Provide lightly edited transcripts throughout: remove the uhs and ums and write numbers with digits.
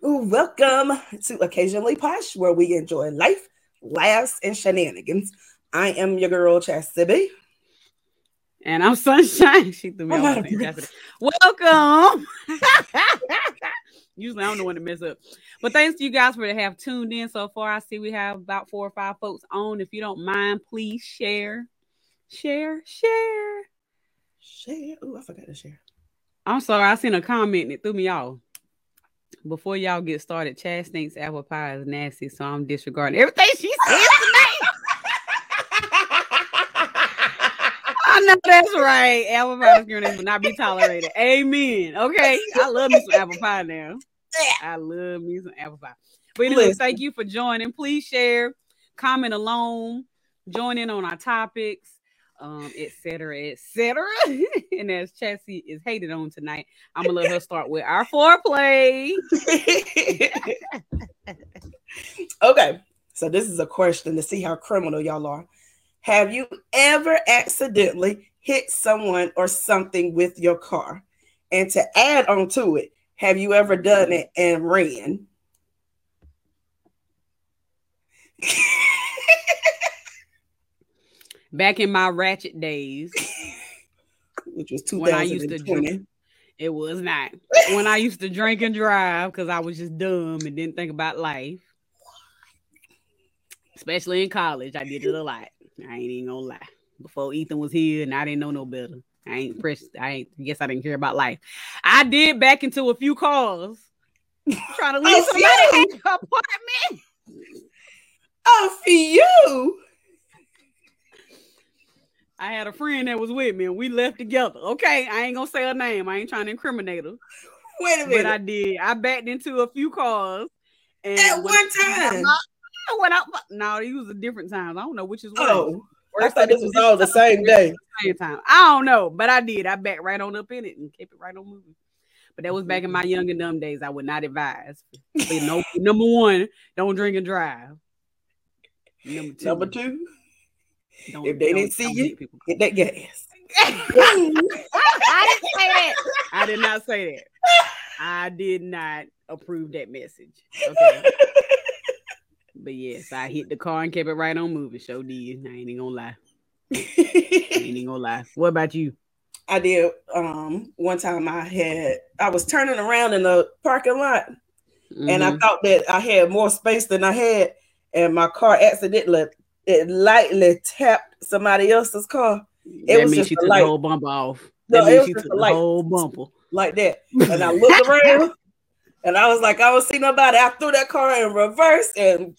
Welcome to Occasionally Posh, where we enjoy life, laughs, and shenanigans. I am your girl, Chastity. And I'm Sunshine. She threw me off. Welcome. Usually I'm the one to mess up. But thanks to you guys for have tuned in so far. I see we have about 4 or 5 folks on. If you don't mind, please share. Share. Oh, I forgot to share. I'm sorry. I seen a comment and it threw me off. Before y'all get started, Chaz thinks apple pie is nasty, so I'm disregarding everything she says tonight. I know that's right. Apple pie discrimination will not be tolerated. Amen. Okay. I love me some apple pie now. I love me some apple pie. But anyway, thank you for joining. Please share, comment alone, join in on our topics, etc. And as Chassie is hated on tonight, I'm gonna let her start with our foreplay. Okay, so this is a question to see how criminal y'all are. Have you ever accidentally hit someone or something with your car? And to add on to it, have you ever done it and ran? Back in my ratchet days, which was 2020, when I used to drink, it was not. When I used to drink and drive because I was just dumb and didn't think about life, especially in college, I did it a lot. I ain't even gonna lie. Before Ethan was here, and I didn't know no better. I ain't precious. I guess I didn't care about life. I did back into a few cars trying to leave somebody in your apartment. Oh, for you. I had a friend that was with me and we left together. Okay, I ain't gonna say her name. I ain't trying to incriminate her. Wait a minute. But I did. I backed into a few cars. And at one time? No, it was a different time. I don't know which is what. Oh, I thought this was all the same day. Same time. I don't know, but I did. I backed right on up in it and kept it right on moving. But that was back in my young and dumb days. I would not advise. Number one, don't drink and drive. Number two? If they didn't see you, get that gas. I didn't say that. I did not say that. I did not approve that message. Okay. But yes, I hit the car and kept it right on moving. Sure did. I ain't even gonna lie. What about you? I did. One time I was turning around in the parking lot, and I thought that I had more space than I had, and my car accidentally. It lightly tapped somebody else's car. That means she took the whole bumper off. No, it was just the whole bumper. Like that. And I looked around and I was like, I don't see nobody. I threw that car in reverse and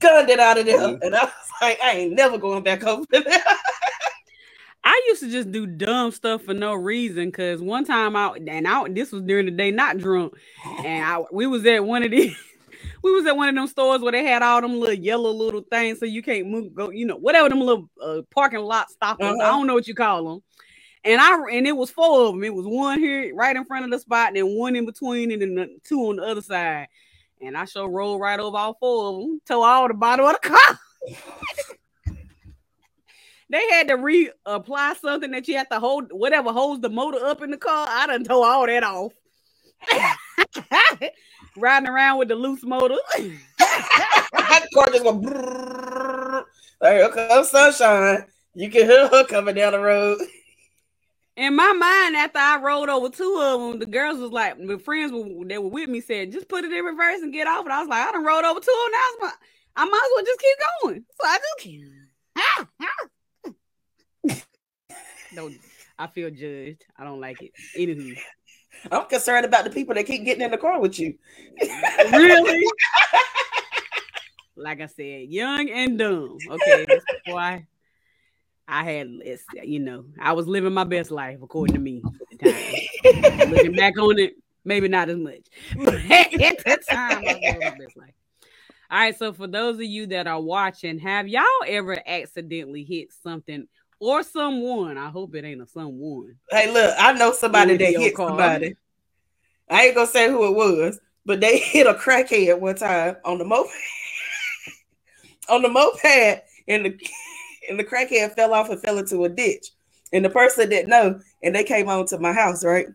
gunned it out of there. And I was like, I ain't never going back over there. I used to just do dumb stuff for no reason. Cause one time this was during the day, not drunk. And we was at one of these. We was at one of them stores where they had all them little yellow little things so you can't move, go, whatever them little parking lot stoppers. I don't know what you call them. And it was 4 of them. It was one here right in front of the spot, and then one in between, and then 2 on the other side. And I sure rolled right over all 4 of them, tore all the bottom of the car. They had to reapply something that you had to hold, whatever holds the motor up in the car. I done tore all that off. Riding around with the loose motor. The car just went like, okay, Sunshine. You can hear her coming down the road. In my mind, after I rolled over 2 of them, the girls was like, my friends that were with me said, just put it in reverse and get off. And I was like, I done rolled over 2 of them. Now I might as well just keep going. So I just I feel judged. I don't like it. Anywho. I'm concerned about the people that keep getting in the car with you. Really? Like I said, young and dumb. Okay, that's why I had, I was living my best life according to me at the time. Looking back on it, maybe not as much. But at that time, I was living my best life. All right, so for those of you that are watching, have y'all ever accidentally hit something or someone? I hope it ain't a someone. Hey, look, I know somebody that hit somebody. I ain't gonna say who it was, but they hit a crackhead one time on the moped. And the crackhead fell off and fell into a ditch. and the person didn't know, and they came on to my house, right?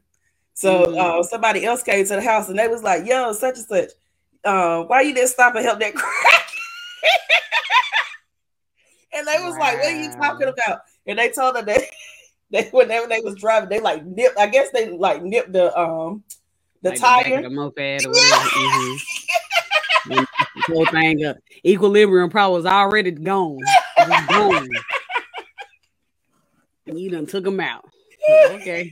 So somebody else came to the house, and they was like, yo, such and such, why you didn't stop and help that crack? And they was like, what are you talking about? And they told her that they, whenever they was driving, they like nipped, I guess they like nipped the like tire. The moped or whatever. Whole thing up. Equilibrium probably was already gone. And you done took him out. Okay.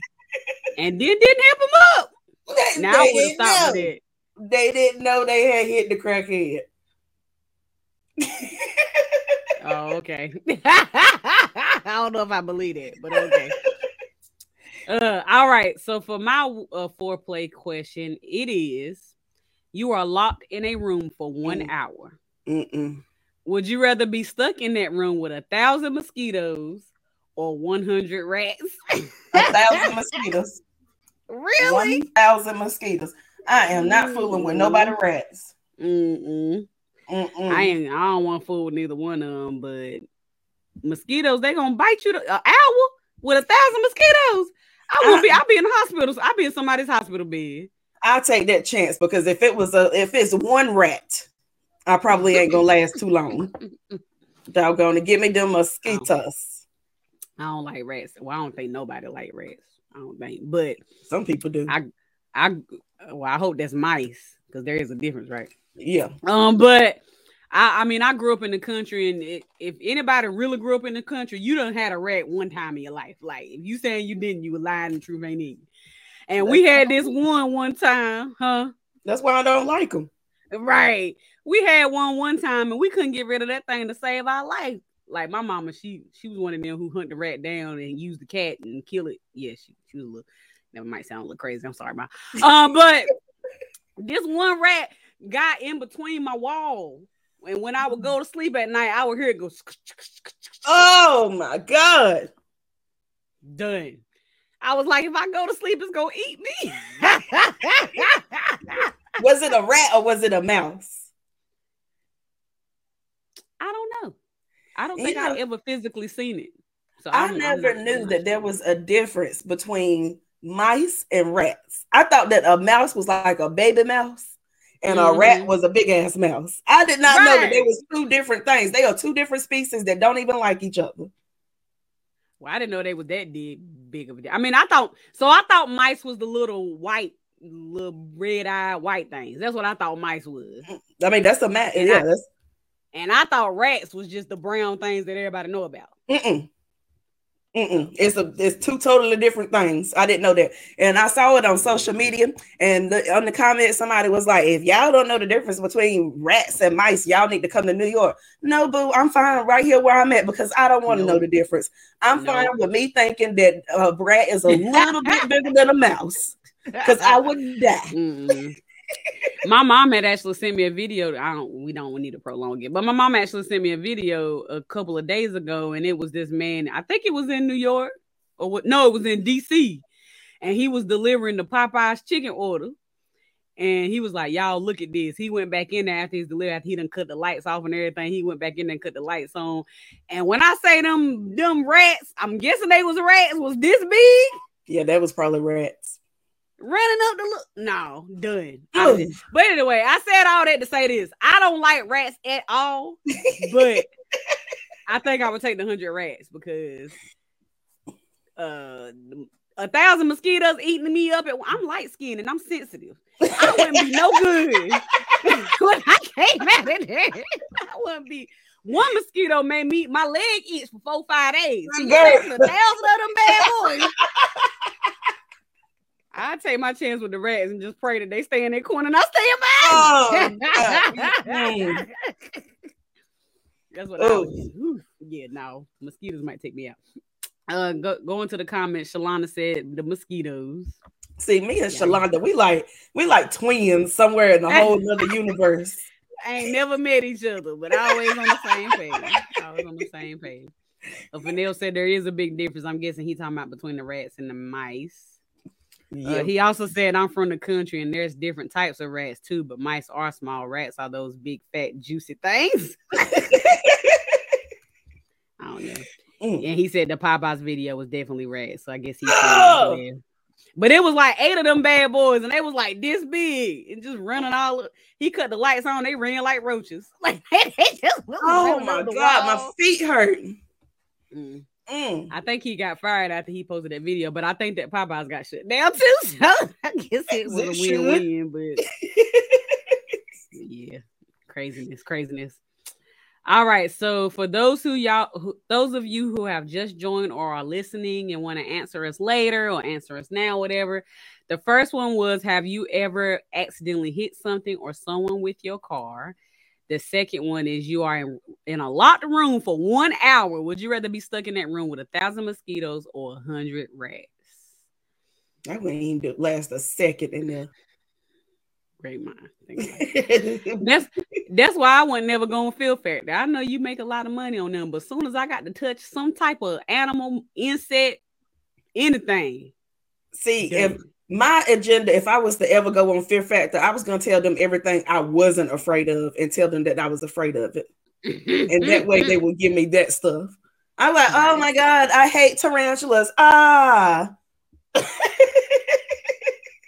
And then didn't help him up. Now I would stop with it. They didn't know they had hit the crackhead. Oh, okay. I don't know if I believe it, but okay. All right. So for my foreplay question, it is, you are locked in a room for 1 hour. Mm-mm. Would you rather be stuck in that room with 1,000 mosquitoes or 100 rats? 1,000 mosquitoes. Really? 1,000 mosquitoes. I am not fooling with nobody rats. Mm-mm. Mm-mm. I don't want to fool with neither one of them, but mosquitoes, they gonna bite you an hour with 1,000 mosquitoes. I'll be in hospitals. I'll be in somebody's hospital bed. I'll take that chance, because if it was if it's one rat, I probably ain't gonna last too long. Doggone it, give me them mosquitoes. I don't like rats. Well, I don't think nobody like rats. I don't think, but some people do. I hope that's mice, because there is a difference, right? Yeah. But I mean, I grew up in the country, and if anybody really grew up in the country, you done had a rat one time in your life. Like, if you saying you didn't, you were lying. The truth ain't in you. And we had this one time, huh? That's why I don't like them. Right. We had one time, and we couldn't get rid of that thing to save our life. Like, my mama, she was one of them who hunt the rat down and use the cat and kill it. Yeah, she was a little. That might sound a little crazy. I'm sorry, ma. But this one rat got in between my wall, and when I would go to sleep at night, I would hear it go. Oh my God! Done. I was like, if I go to sleep, it's gonna eat me. Was it a rat or was it a mouse? I don't know. I don't think I've ever physically seen it. So I never knew that there was a difference between mice and rats. I thought that a mouse was like a baby mouse and a rat was a big ass mouse. I did not know that they was two different things. They are two different species that don't even like each other. Well, I didn't know they were that big of a deal. I mean, I thought mice was the little white, little red-eyed white things. That's what I thought mice was. I mean, that's a mat. Yeah, and I thought rats was just the brown things that everybody know about. Mm-mm. Mm-mm. It's two totally different things. I didn't know that, and I saw it on social media. And on the comments, somebody was like, "If y'all don't know the difference between rats and mice, y'all need to come to New York." No, boo, I'm fine right here where I'm at, because I don't want to know the difference. I'm fine with me thinking that a rat is a little bit bigger than a mouse, because I wouldn't die. Mm-hmm. My mom had actually sent me a video. We don't need to prolong it, but my mom actually sent me a video a couple of days ago, and it was this man. I think it was in New York, it was in D.C., and he was delivering the Popeyes chicken order, and he was like, "Y'all look at this." He went back in there after his delivery. After he done cut the lights off and everything, he went back in there and cut the lights on. And when I say them rats, I'm guessing they was rats. Was this big? Yeah, that was probably rats. Running up the look. No, done. But anyway, I said all that to say this. I don't like rats at all, but I think I would take the 100 rats, because 1,000 mosquitoes eating me up. I'm light-skinned and I'm sensitive. I wouldn't be no good when I came out of there. I wouldn't be. One mosquito made me, my leg itch for 4-5 days. So you take 1,000 of them bad boys. I take my chance with the rats and just pray that they stay in their corner and I stay in mine. That's what I would do. Yeah, no, mosquitoes might take me out. Going to the comments, Shalana said the mosquitoes. See, me and Shalana, we like twins somewhere in a whole other universe. I ain't never met each other, but always on the same page. Vanille said there is a big difference. I'm guessing he's talking about between the rats and the mice. Yeah. He also said, I'm from the country and there's different types of rats too, but mice are small. Rats are those big, fat, juicy things. I don't know. And he said the Popeyes video was definitely red. So I guess he said, but it was like 8 of them bad boys, and they was like this big and just running all up. He cut the lights on, they ran like roaches. Like they just oh my god, my feet hurt. I think he got fired after he posted that video, but I think that Popeyes got shut down too. So I guess it was a win-win, but yeah, craziness. All right, so for those of you who have just joined or are listening and want to answer us later or answer us now, whatever, the first one was, have you ever accidentally hit something or someone with your car? The second one is, you are in a locked room for 1 hour. Would you rather be stuck in that room with 1,000 mosquitoes or 100 rats? I wouldn't even last a second in there. Great mind. That's why I wasn't never gonna feel fair. I know you make a lot of money on them, but as soon as I got to touch some type of animal, insect, anything. See, if my agenda, if I was to ever go on Fear Factor, I was gonna tell them everything I wasn't afraid of and tell them that I was afraid of it. And that way they would give me that stuff. I'm like, oh my god, I hate tarantulas.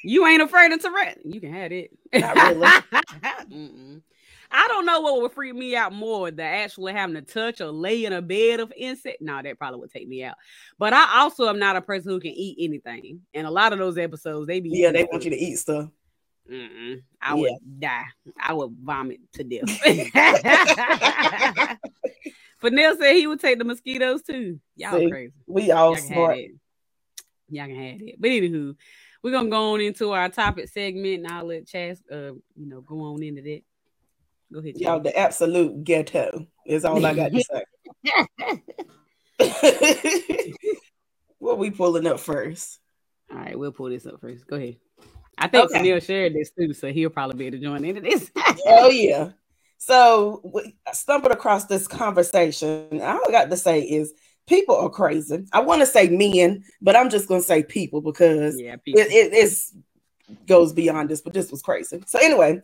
You ain't afraid of Tourette. You can have it. Not really. I don't know what would freak me out more, the actually having to touch or lay in a bed of insect. No, that probably would take me out. But I also am not a person who can eat anything. And a lot of those episodes, they be they want you to eat stuff. I would die. I would vomit to death. But Nell said he would take the mosquitoes too. Y'all crazy. We all smart. Y'all can have it. But anywho, we're going to go on into our topic segment, and I'll let Chas, go on into that. Go ahead, Chas. Y'all, the absolute ghetto is all I got to say. What we pulling up first? All right, we'll pull this up first. Go ahead. I think Camille shared this too, so he'll probably be able to join into this. Oh, yeah. So I stumbled across this conversation. All I got to say is, people are crazy. I want to say men, but I'm just going to say people because it goes beyond this, but this was crazy. So anyway,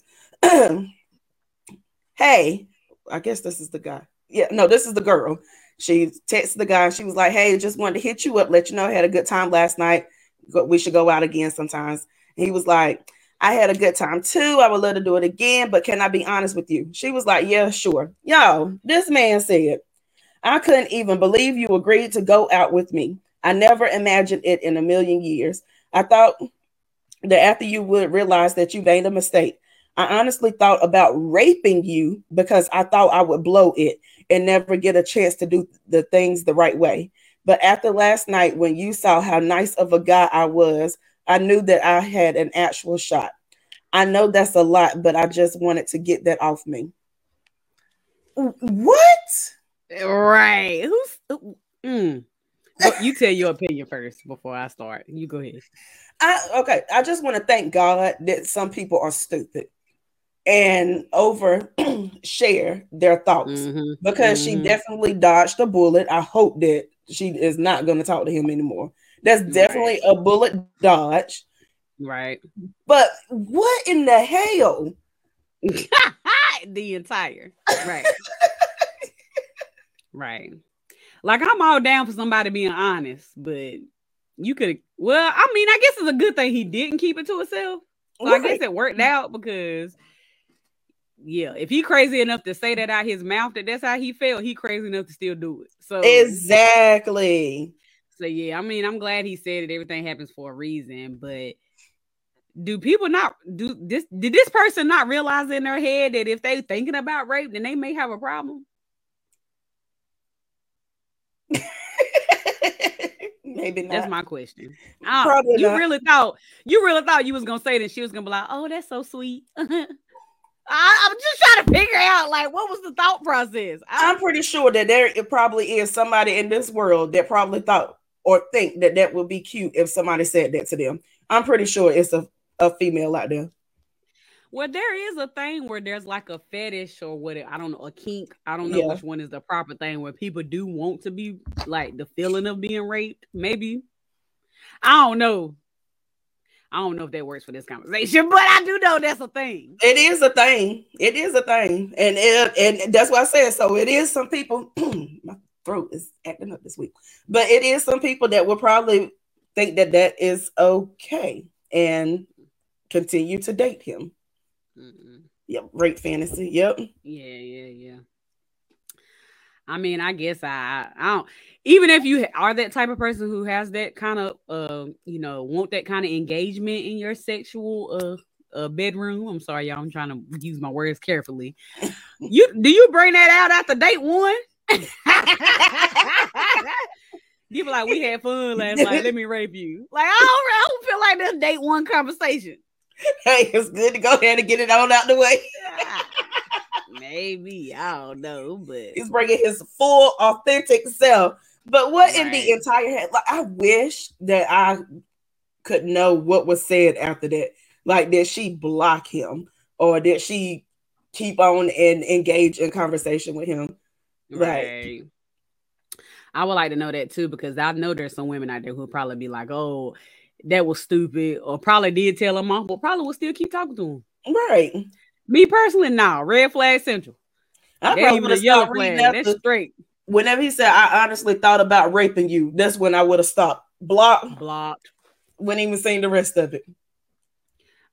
hey, I guess this is the guy. Yeah, no, this is the girl. She texted the guy. She was like, hey, just wanted to hit you up, let you know I had a good time last night. We should go out again sometimes. And he was like, I had a good time too. I would love to do it again, but can I be honest with you? She was like, yeah, sure. Yo, this man said, I couldn't even believe you agreed to go out with me. I never imagined it in a million years. I thought that after you would realize that you made a mistake. I honestly thought about raping you because I thought I would blow it and never get a chance to do the things the right way. But after last night, when you saw how nice of a guy I was, I knew that I had an actual shot. I know that's a lot, but I just wanted to get that off me. What? Right. Who's you tell your opinion first before I start. You go ahead. I just want to thank God that some people are stupid and over share their thoughts because she definitely dodged a bullet. I hope that she is not going to talk to him anymore. That's definitely a bullet dodge. Right. But what in the hell? The entire. Right. Right. Like, I'm all down for somebody being honest, but you could, I guess it's a good thing he didn't keep it to himself. So right. I guess it worked out because, if he crazy enough to say that out his mouth that that's how he felt, he crazy enough to still do it. So exactly. So I'm glad he said it. Everything happens for a reason, but did this person not realize in their head that if they thinking about rape, then they may have a problem? Maybe not. That's my question. Probably not. You really thought you was gonna say that she was gonna be like, oh, that's so sweet. I'm just trying to figure out like what was the thought process. I'm pretty sure that it probably is somebody in this world that probably thought or think that would be cute if somebody said that to them. I'm pretty sure it's a female out there. Well, there is a thing where there's like a fetish or what, I don't know, a kink. I don't know which one is the proper thing where people do want to be like the feeling of being raped. Maybe. I don't know. I don't know if that works for this conversation, but I do know that's a thing. It is a thing. It is a thing. And that's why I said, so it is some people, my throat is acting up this week. But it is some people that will probably think that that is okay and continue to date him. Mm-mm. Yep, rape fantasy. Yep. Yeah. I mean, I guess I don't. Even if you are that type of person who has that kind of, want that kind of engagement in your sexual bedroom. I'm sorry, y'all. I'm trying to use my words carefully. Do you bring that out after date one? People like, we had fun last night. Let me rape you. Like, I don't feel like this date one conversation. Hey, it's good to go ahead and get it on out the way. Maybe, I don't know, but he's bringing his full authentic self. But what right. in the entire head? Like, I wish that I could know what was said after that. Like, did she block him, or did she keep on and engage in conversation with him? Right. I would like to know that too, because I know there's some women out there who'll probably be like, "Oh, that was stupid," or probably did tell him off, but probably will still keep talking to him. Right. Me personally, no. Red flag central. I probably would have stopped reading flag. That's straight. Whenever he said, "I honestly thought about raping you," that's when I would have stopped. Blocked. Wouldn't even seen the rest of it.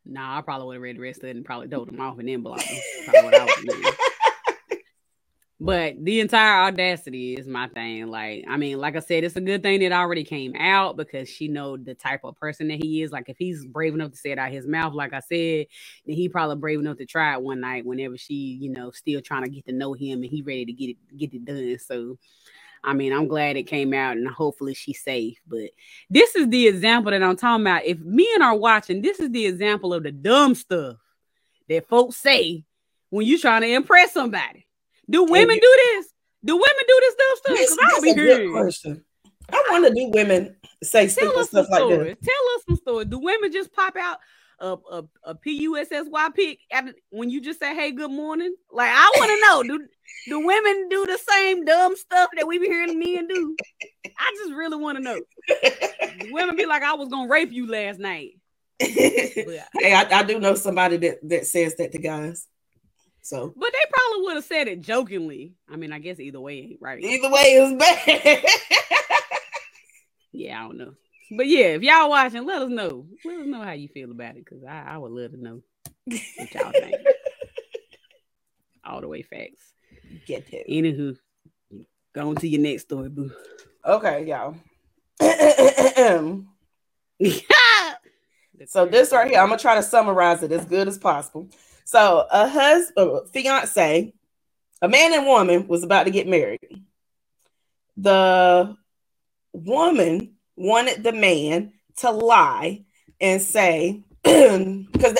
Nah, I probably would have read the rest of it and probably told him off and then blocked him. Probably what I would do. But the entire audacity is my thing. Like, I mean, like I said, it's a good thing that already came out, because she know the type of person that he is. Like, if he's brave enough to say it out his mouth, like I said, then he probably brave enough to try it one night whenever she, still trying to get to know him and he ready to get it done. So, I mean, I'm glad it came out and hopefully she's safe. But this is the example that I'm talking about. If men are watching, this is the example of the dumb stuff that folks say when you trying to impress somebody. Do women do this? Do women do this dumb stuff? That's a good question. I wonder, do women say stupid stuff like that? Tell us some stories. Do women just pop out a PUSSY pic when you just say, "Hey, good morning"? Like, I want to know. Do women do the same dumb stuff that we be hearing men do? I just really want to know. Do women be like, "I was gonna rape you last night"? Hey, I do know somebody that says that to guys. So. But they probably would have said it jokingly. I mean, I guess either way, right? Either way is bad. Yeah, I don't know. But yeah, if y'all watching, let us know. Let us know how you feel about it, because I would love to know what y'all think. All the way facts. Get it. Anywho, go on to your next story, boo. Okay, y'all. So this right here, I'm going to try to summarize it as good as possible. So a fiance, a man and woman was about to get married. The woman wanted the man to lie and say, because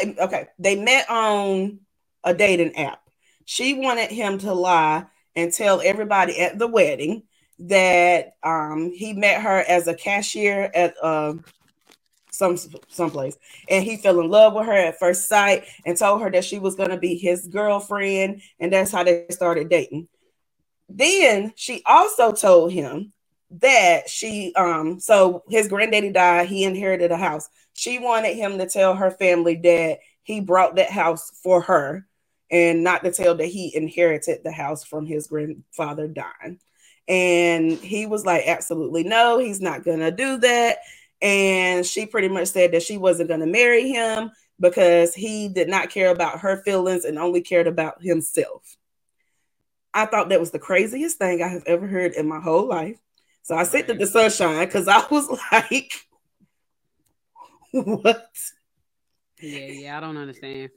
they met on a dating app. She wanted him to lie and tell everybody at the wedding that he met her as a cashier at someplace, and he fell in love with her at first sight and told her that she was going to be his girlfriend, and that's how they started dating. Then she also told him that she so his granddaddy died, he inherited a house. She wanted him to tell her family that he brought that house for her and not to tell that he inherited the house from his grandfather dying. And he was like, absolutely no, he's not gonna do that. And she pretty much said that she wasn't going to marry him because he did not care about her feelings and only cared about himself. I thought that was the craziest thing I have ever heard in my whole life. So I sent it to Sunshine because I was like, what? Yeah, I don't understand.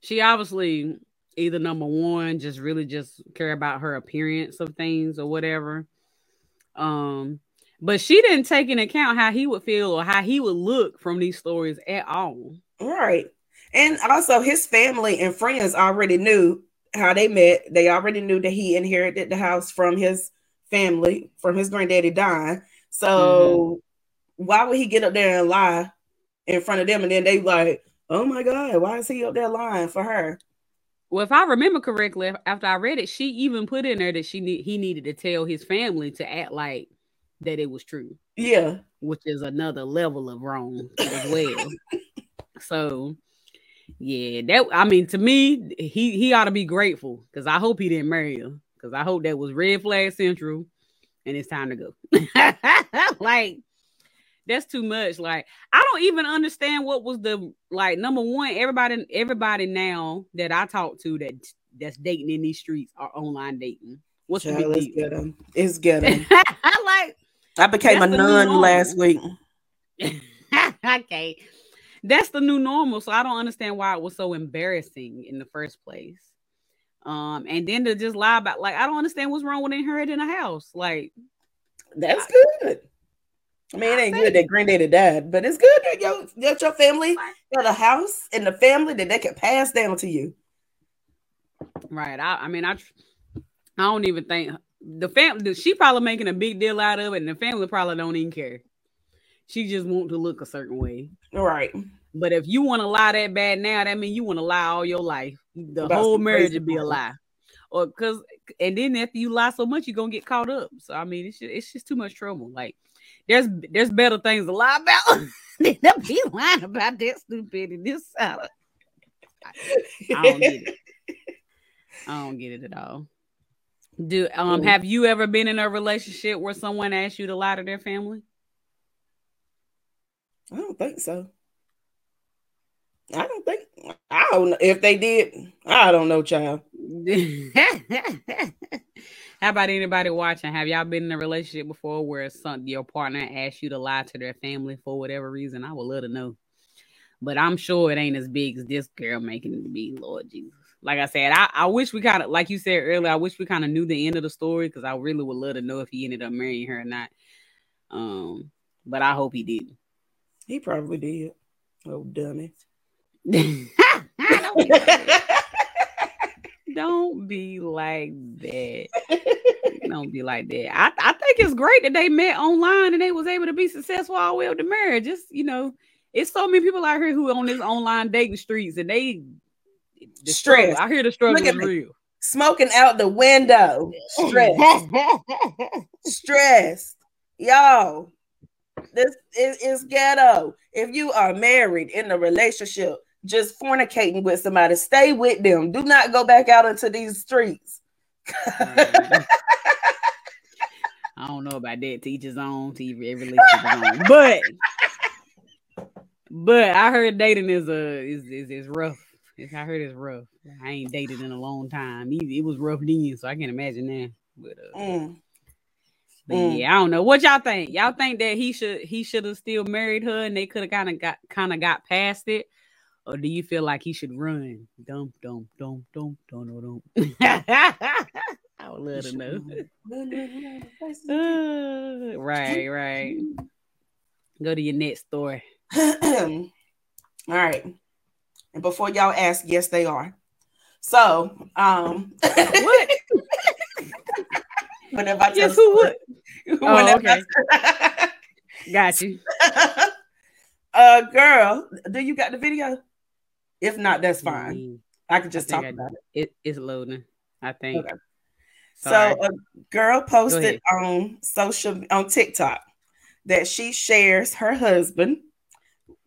She obviously either, number one, just really just care about her appearance of things or whatever. But she didn't take into account how he would feel or how he would look from these stories at all. Right. And also his family and friends already knew how they met. They already knew that he inherited the house from his family, from his granddaddy dying. So why would he get up there and lie in front of them? And then they like, oh my God, why is he up there lying for her? Well, if I remember correctly, after I read it, she even put in there that he needed to tell his family to act like that it was true. Yeah. Which is another level of wrong as well. So, yeah, that, I mean, to me, he ought to be grateful, because I hope he didn't marry her, because I hope that was red flag central. and it's time to go. Like, that's too much. Like, I don't even understand what was the, like, number one, everybody now that I talk to that's dating in these streets are online dating. What's the big deal? It's ghetto. I became a nun last week. Okay. That's the new normal. So I don't understand why it was so embarrassing in the first place. And then to just lie about, like, I don't understand what's wrong with inheriting a house. Like, that's good. I mean, it ain't good that granddaddy died, but it's good that your family got a house and the family that they can pass down to you. Right. I mean, I don't even think the family, she probably making a big deal out of it, and the family probably don't even care. She just want to look a certain way. Right. But if you want to lie that bad now, that means you want to lie all your life. The whole marriage would be a lie. Or and then after you lie so much, you're going to get caught up. So, I mean, it's just too much trouble. Like, there's better things to lie about than to be lying about that stupidity. This side. I don't get it. I don't get it at all. Do have you ever been in a relationship where someone asked you to lie to their family? I don't think so. I don't know if they did. I don't know, child. How about anybody watching? Have y'all been in a relationship before where your partner asked you to lie to their family for whatever reason? I would love to know. But I'm sure it ain't as big as this girl making it be, Lord Jesus. Like I said, I wish we kind of, like you said earlier, I wish we kind of knew the end of the story, because I really would love to know if he ended up marrying her or not. But I hope he didn't. He probably did. Oh, dummy. Don't be like that. Don't be like that. I think it's great that they met online and they was able to be successful all the way up to marriage. Just, you know, it's so many people out here who are on this online dating streets, and they... Stress. I hear the struggle is real. Smoking out the window. Stress. Stress. Yo, this is ghetto. If you are married in a relationship, just fornicating with somebody, stay with them. Do not go back out into these streets. I don't know about that. Teach his own. Teach every relationship own. But I heard dating is rough. I heard it's rough. I ain't dated in a long time. It was rough then, so I can't imagine that. But yeah, I don't know. What y'all think? Y'all think that he should have still married her and they could have kind of got past it? Or do you feel like he should run? Don't. I would love to know. Right. Go to your next story. All right. And before y'all ask, yes, they are. So, what? Whenever I tell yes, who would? Oh, okay. Got you. Girl, do you got the video? If not, that's fine. Mm-hmm. I could just talk about it. It's loading, I think. Okay. So, a girl posted on TikTok that she shares her husband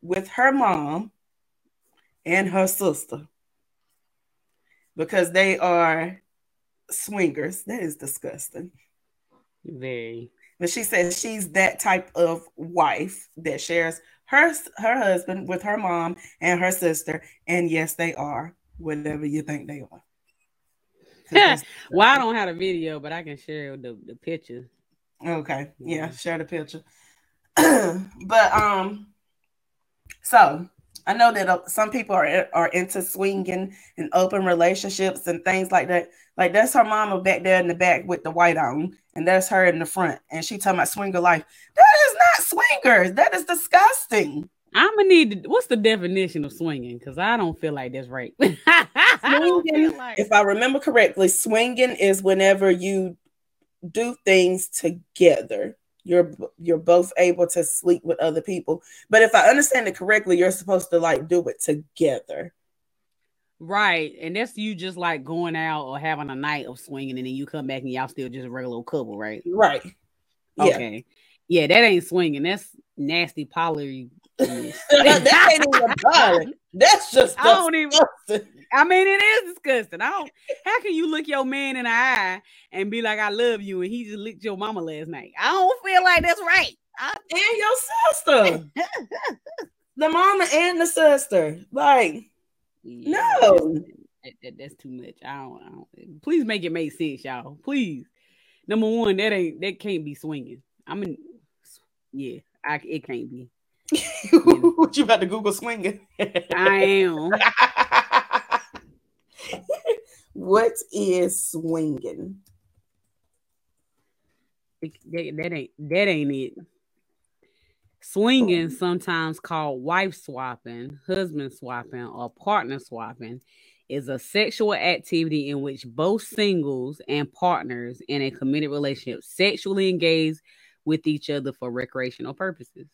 with her mom and her sister, because they are swingers. That is disgusting. Very. But she says she's that type of wife that shares her husband with her mom and her sister. And yes, they are whatever you think they are. Well, I don't have a video, but I can share the picture. Okay. Yeah, share the picture. But so I know that some people are into swinging and open relationships and things like that. Like, that's her mama back there in the back with the white on, and that's her in the front. And she talking about swinger life. That is not swingers. That is disgusting. I'm gonna need what's the definition of swinging? Because I don't feel like that's right. Swinging, if I remember correctly, swinging is whenever you do things together. You're both able to sleep with other people. But if I understand it correctly, you're supposed to, like, do it together. Right. And that's you just, like, going out or having a night of swinging, and then you come back and y'all still just a regular couple, right? Right. Okay. Yeah, that ain't swinging. That's nasty poly. That ain't even poly. That's just disgusting. I mean, it is disgusting. I don't. How can you look your man in the eye and be like, "I love you," and he just licked your mama last night? I don't feel like that's right. And your sister, the mama and the sister, like, yeah, no, that's too much. I don't. Please make it make sense, y'all. Please. Number one, that can't be swinging. I mean, yeah, it can't be. What you about to Google swinging? I am. What is swinging? That ain't it. Swinging, sometimes called wife swapping, husband swapping, or partner swapping, is a sexual activity in which both singles and partners in a committed relationship sexually engage with each other for recreational purposes.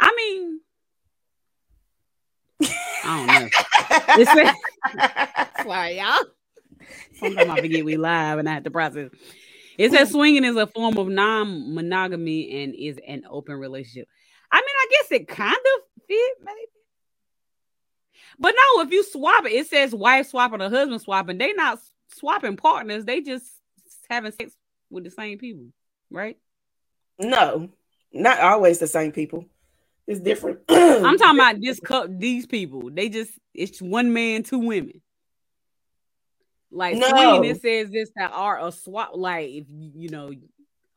I mean, I don't know. Sorry, y'all. Sometimes I forget we live and I have to process. It says swinging is a form of non-monogamy and is an open relationship. I mean, I guess it kind of fit, maybe. But no, if you swap it, it says wife swapping or husband swapping. They not swapping partners. They just having sex with the same people, right? No, not always the same people. It's different. I'm talking about these people. They just, it's one man, two women. Like, no. Swinging, it says this, that are a swap, like, if you know,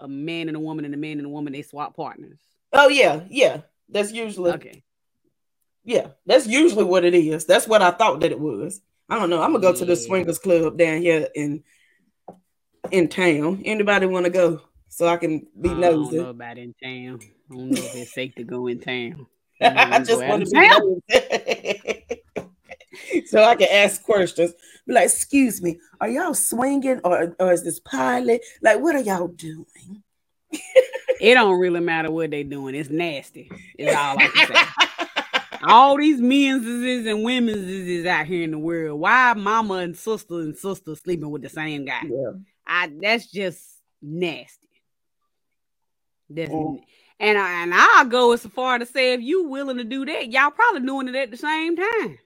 a man and a woman and a man and a woman, they swap partners. Oh, yeah. Yeah. That's usually. Okay. Yeah. That's usually what it is. That's what I thought that it was. I don't know. I'm going to go to the swingers club down here in town. Anybody want to go? So I can be nosy. I don't know about in town. I don't know if it's safe to go in town. I just want to be nosy. So I can ask questions. Be like, excuse me, are y'all swinging or is this pilot? Like, what are y'all doing? It don't really matter what they doing. It's nasty. It's all I can say. All these men's and women's is out here in the world. Why mama and sister sleeping with the same guy? Yeah. That's just nasty. And I'll go as far to say, if you willing to do that, y'all probably doing it at the same time.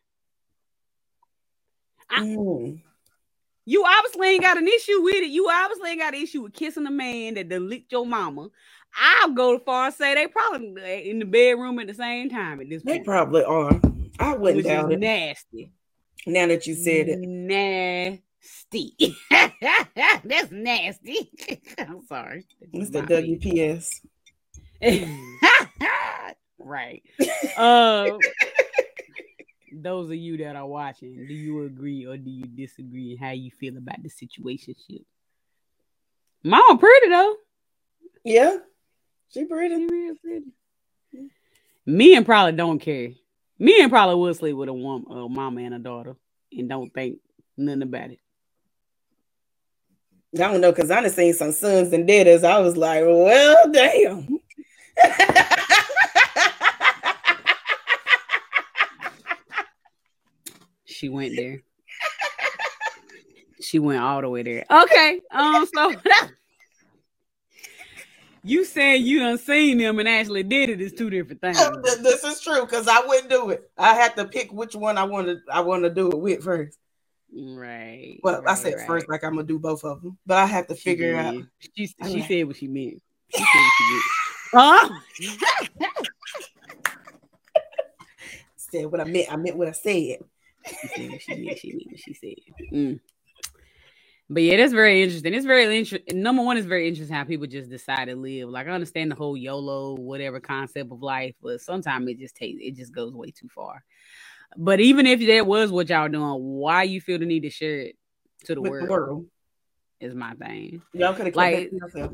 You obviously ain't got an issue with it. You obviously ain't got an issue with kissing a man that done licked your mama. I'll go as far as say they probably in the bedroom at the same time at this point. They probably are. I wouldn't doubt it. Nasty. Now that you said it. Nasty. That's nasty. I'm sorry. It's the WPS. Right. Those of you that are watching, do you agree or do you disagree? How you feel about the situationship? Mama pretty though. Yeah, she pretty. She real pretty. Yeah. Me and probably don't care. Me and probably will sleep with a woman, a mama and a daughter, and don't think nothing about it. I don't know, because I done seen some sons and daughters. I was like, well, damn. She went there. She went all the way there. Okay. So you saying you done seen them and actually did it is two different things. This is true, because I wouldn't do it. I had to pick which one I want to do it with first. Right. Well, right, I said right. First, like I'm gonna do both of them, but I have to figure out. She said what she meant. She said what she meant. Said what I meant. I meant what I said. She said what she said. But yeah, that's very interesting. It's very interesting. Number one, it's very interesting how people just decide to live. Like, I understand the whole YOLO, whatever concept of life, but sometimes it just goes way too far. But even if that was what y'all doing, why you feel the need to share it to the world is my thing. Y'all could have kept yourself.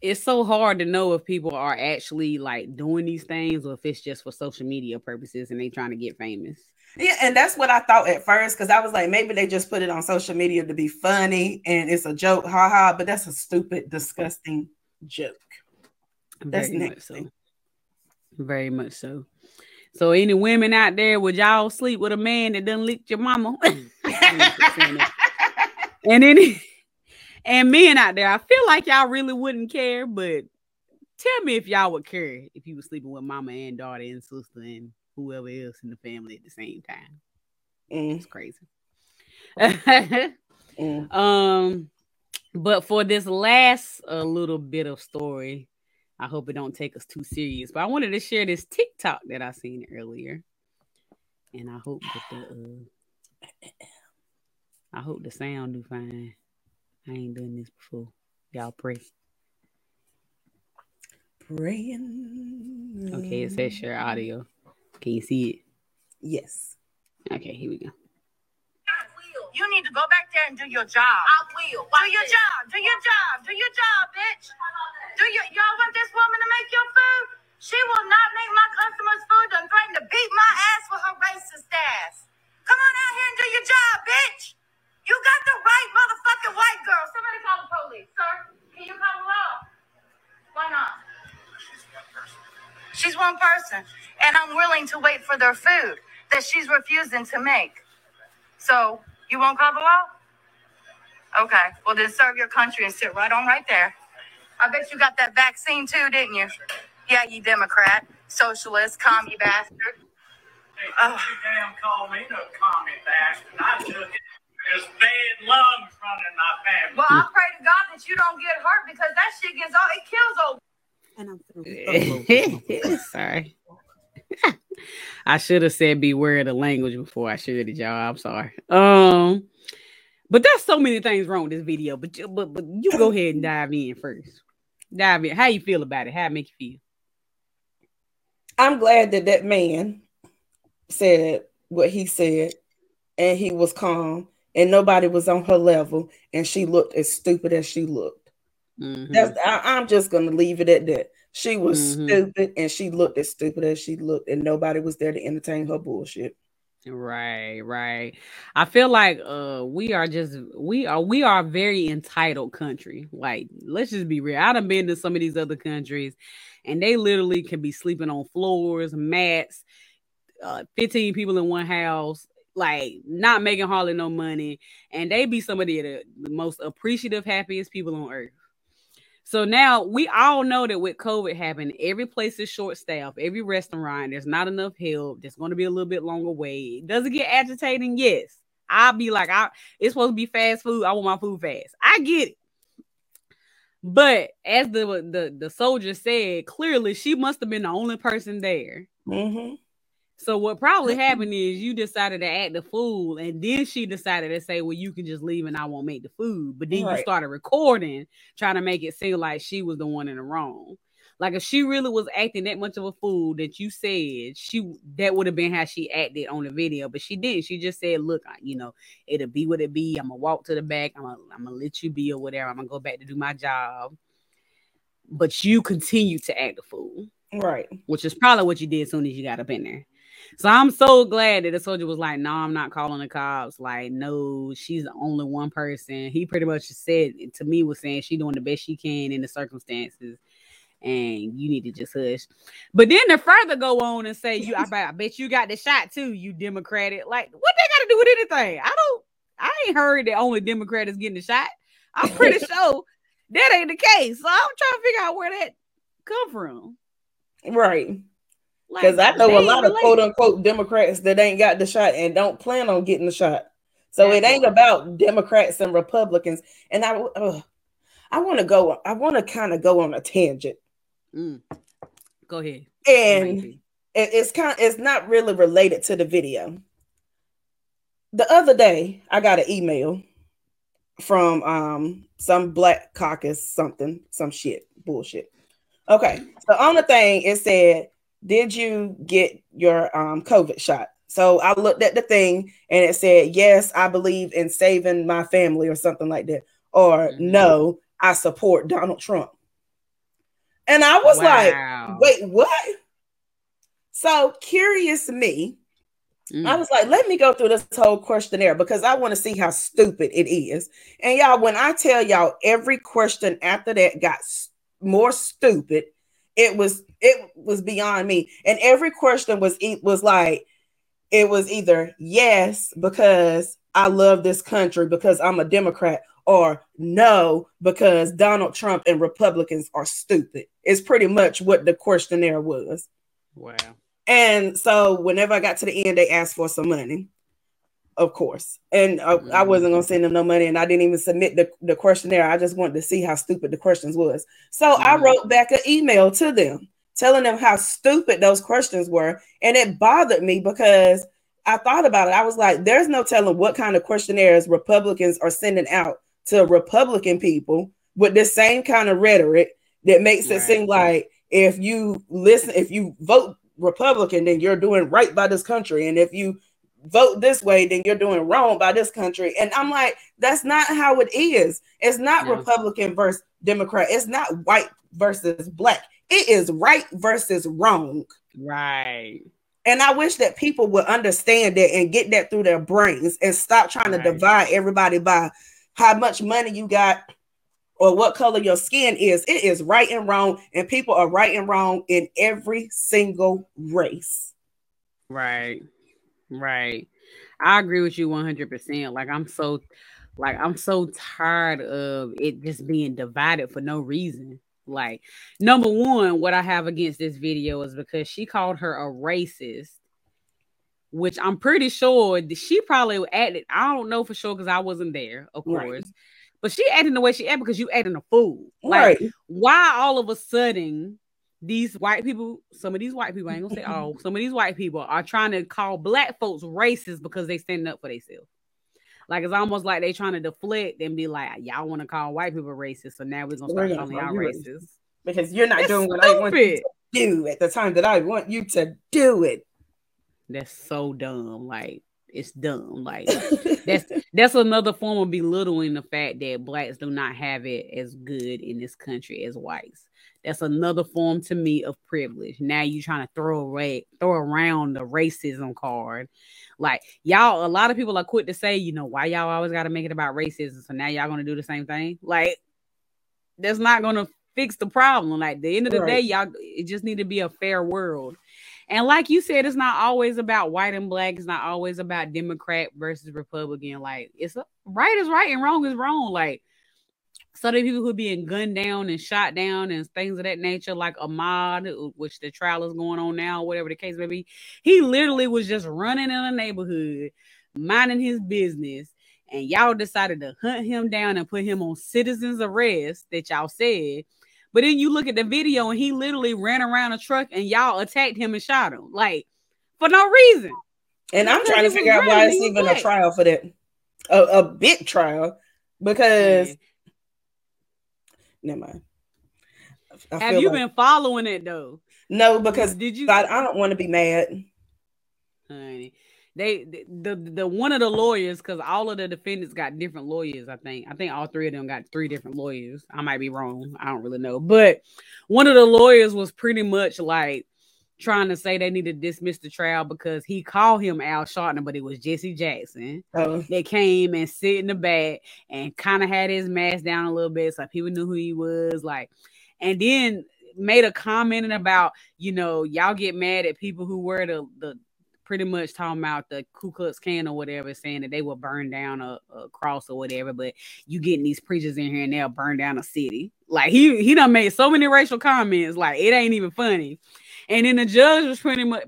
It's so hard to know if people are actually like doing these things or if it's just for social media purposes and they trying to get famous. Yeah, and that's what I thought at first, because I was like, maybe they just put it on social media to be funny and it's a joke, haha. But that's a stupid, disgusting joke. That's next thing. Very much so. So, any women out there, would y'all sleep with a man that done licked your mama? And men out there, I feel like y'all really wouldn't care, but tell me if y'all would care if you were sleeping with mama and daughter and sister and whoever else in the family at the same time. It's crazy. But for this last little bit of story, I hope it don't take us too serious, but I wanted to share this TikTok that I seen earlier, and I hope that the sound do fine. I ain't done this before. Y'all pray. Praying. Okay, it says share audio. Can you see it? Yes. Okay, here we go. You need to go back there and do your job. I will. Do your job, bitch. Y'all want this woman to make your food? She will not make my customers' food and threaten to beat my ass with her racist ass. Come on out here and do your job, bitch. You got the right motherfucking white girl. Somebody call the police, sir. Can you call the law? Why not? She's one person. And I'm willing to wait for their food that she's refusing to make. So, you won't call the law? Okay. Well, then serve your country and sit right on right there. I bet you got that vaccine too, didn't you? Yeah, you Democrat, socialist, commie bastard. Hey, you damn call me no commie bastard. I took it. There's bad lungs running my family. Well, I pray to God that you don't get hurt because that shit gets all, it kills old. And I'm sorry. I should have said beware of the language before I shared it, y'all. I'm sorry. But there's so many things wrong with this video. But you go ahead and dive in first. Dive in. How you feel about it? How it make you feel? I'm glad that man said what he said, and he was calm, and nobody was on her level, and she looked as stupid as she looked. Mm-hmm. I'm just gonna leave it at that. She was stupid, and she looked as stupid as she looked, and nobody was there to entertain her bullshit. Right. I feel like we are a very entitled country. Like, let's just be real. I done been to some of these other countries, and they literally can be sleeping on floors, mats, 15 people in one house, like not making hardly no money, and they be some of the most appreciative, happiest people on earth. So now we all know that with COVID happening, every place is short staffed, every restaurant, there's not enough help. There's going to be a little bit longer wait. Does it get agitating? Yes. I'll be like, it's supposed to be fast food. I want my food fast. I get it. But as the soldier said, clearly she must have been the only person there. Mm-hmm. So what probably happened is you decided to act the fool, and then she decided to say, well, you can just leave and I won't make the food. But then you started recording, trying to make it seem like she was the one in the wrong. Like, if she really was acting that much of a fool that you said, that would have been how she acted on the video. But she didn't. She just said, look, it'll be what it be. I'm going to walk to the back. I'm going to let you be or whatever. I'm going to go back to do my job. But you continue to act the fool. Right. Which is probably what you did as soon as you got up in there. So I'm so glad that the soldier was like, no, I'm not calling the cops. Like, no, she's the only one person. He pretty much said to me was saying she's doing the best she can in the circumstances. And you need to just hush. But then to further go on and say, I bet you got the shot too, you Democratic. Like, what they got to do with anything? I ain't heard that only Democrat is getting the shot. I'm pretty sure that ain't the case. So I'm trying to figure out where that come from. Right. Because I know a lot of quote-unquote Democrats that ain't got the shot and don't plan on getting the shot. So it ain't about Democrats and Republicans. And I want to kind of go on a tangent. Go ahead. And it's not really related to the video. The other day, I got an email from some black caucus something, some shit, bullshit. Okay, so on the thing, it said, did you get your COVID shot? So I looked at the thing and it said, yes, I believe in saving my family or something like that. Or no, I support Donald Trump. And I was like, wait, what? So curious me. I was like, let me go through this whole questionnaire because I want to see how stupid it is. And y'all, when I tell y'all every question after that got more stupid, it was beyond me. And every question was either yes, because I love this country, because I'm a Democrat, or no, because Donald Trump and Republicans are stupid. It's pretty much what the questionnaire was. Wow. And so whenever I got to the end, they asked for some money, of course. And I wasn't going to send them no money, and I didn't even submit the questionnaire. I just wanted to see how stupid the questions was. So I wrote back an email to them telling them how stupid those questions were. And it bothered me because I thought about it. I was like, there's no telling what kind of questionnaires Republicans are sending out to Republican people with the same kind of rhetoric that makes it seem like if you listen, if you vote Republican, then you're doing right by this country. And if you vote this way, then you're doing wrong by this country. And I'm like, that's not how it is. It's not Republican versus Democrat. It's not white versus black. It is right versus wrong. Right. And I wish that people would understand that and get that through their brains and stop trying to divide everybody by how much money you got or what color your skin is. It is right and wrong, and people are right and wrong in every single race. Right. Right. I agree with you 100%. I'm so tired of it just being divided for no reason. Like, number one, what I have against this video is because she called her a racist, which I'm pretty sure she probably acted. I don't know for sure because I wasn't there, of course. But she acting the way she acted because you acting a fool. Like, why all of a sudden these white people, some of these white people, I ain't gonna say all, some of these white people are trying to call black folks racist because they standing up for themselves. Like, it's almost like they trying to deflect and be like, y'all want to call white people racist, so now we're going to start calling y'all racist. Because you're not doing what I want you to do at the time that I want you to do it. That's so dumb. Like, it's dumb. Like, that's another form of belittling the fact that blacks do not have it as good in this country as whites. That's another form to me of privilege. Now you trying to throw around the racism card. Like, y'all, a lot of people are quick to say, you know, why y'all always got to make it about racism? So now y'all going to do the same thing? Like, that's not going to fix the problem. Like, at the end of the day, y'all, it just need to be a fair world. And like you said, it's not always about white and black. It's not always about Democrat versus Republican. Like, it's right is right and wrong is wrong. Like, so the people who are being gunned down and shot down and things of that nature, like Ahmad, which the trial is going on now, whatever the case may be, he literally was just running in a neighborhood, minding his business, and y'all decided to hunt him down and put him on citizen's arrest that y'all said. But then you look at the video and he literally ran around a truck and y'all attacked him and shot him, like, for no reason. And I'm trying to figure out why it's even a trial for that, a big trial, because... Never mind. Have you been following it though? No, because did you? I don't want to be mad. Honey, the one of the lawyers, because all of the defendants got different lawyers. I think all three of them got three different lawyers. I might be wrong. I don't really know. But one of the lawyers was pretty much like trying to say they need to dismiss the trial because he called him Al Sharpton, but it was Jesse Jackson. Oh. They came and sit in the back and kind of had his mask down a little bit so people knew who he was, like, and then made a comment about, you know, y'all get mad at people who wear the pretty much talking about the Ku Klux Klan or whatever, saying that they will burn down a cross or whatever, but you getting these preachers in here and they'll burn down a city. Like, he done made so many racial comments, like, it ain't even funny. And then the judge was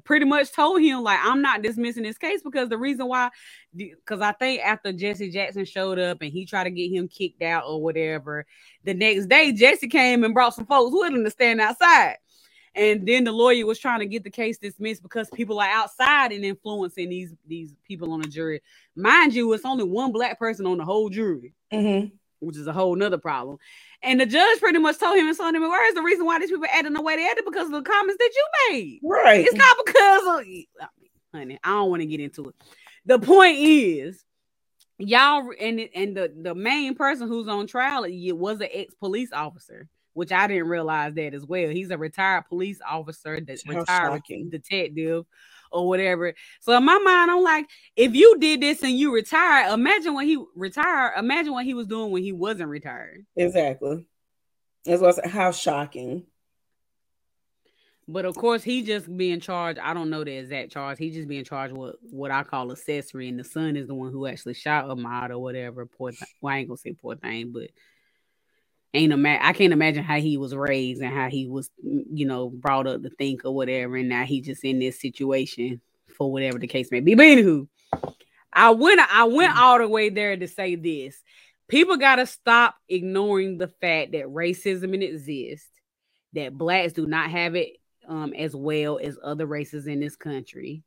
pretty much told him, like, I'm not dismissing this case because the reason why, because I think after Jesse Jackson showed up and he tried to get him kicked out or whatever, the next day Jesse came and brought some folks with him to stand outside. And then the lawyer was trying to get the case dismissed because people are outside and influencing these people on the jury. Mind you, it's only one black person on the whole jury. Mm-hmm. Which is a whole nother problem. And the judge pretty much told him in so many words, the reason why these people acting the way they acted because of the comments that you made. Right. It's not because of, honey, I don't want to get into it. The point is, y'all, and the main person who's on trial was an ex-police officer, which I didn't realize that as well. He's a retired police officer, retired detective, or whatever. So in my mind, I'm like, if you did this and you retired, imagine what he was doing when he wasn't retired. Exactly. That's what I said. How shocking. But of course, he just being charged. I don't know the exact charge. He just being charged with what I call accessory. And the son is the one who actually shot Ahmad or whatever. Poor thing. Well, I ain't gonna say poor thing, but I can't imagine how he was raised and how he was, you know, brought up to think or whatever. And now he's just in this situation for whatever the case may be. But anywho, I went all the way there to say this. People got to stop ignoring the fact that racism exists, that blacks do not have it as well as other races in this country.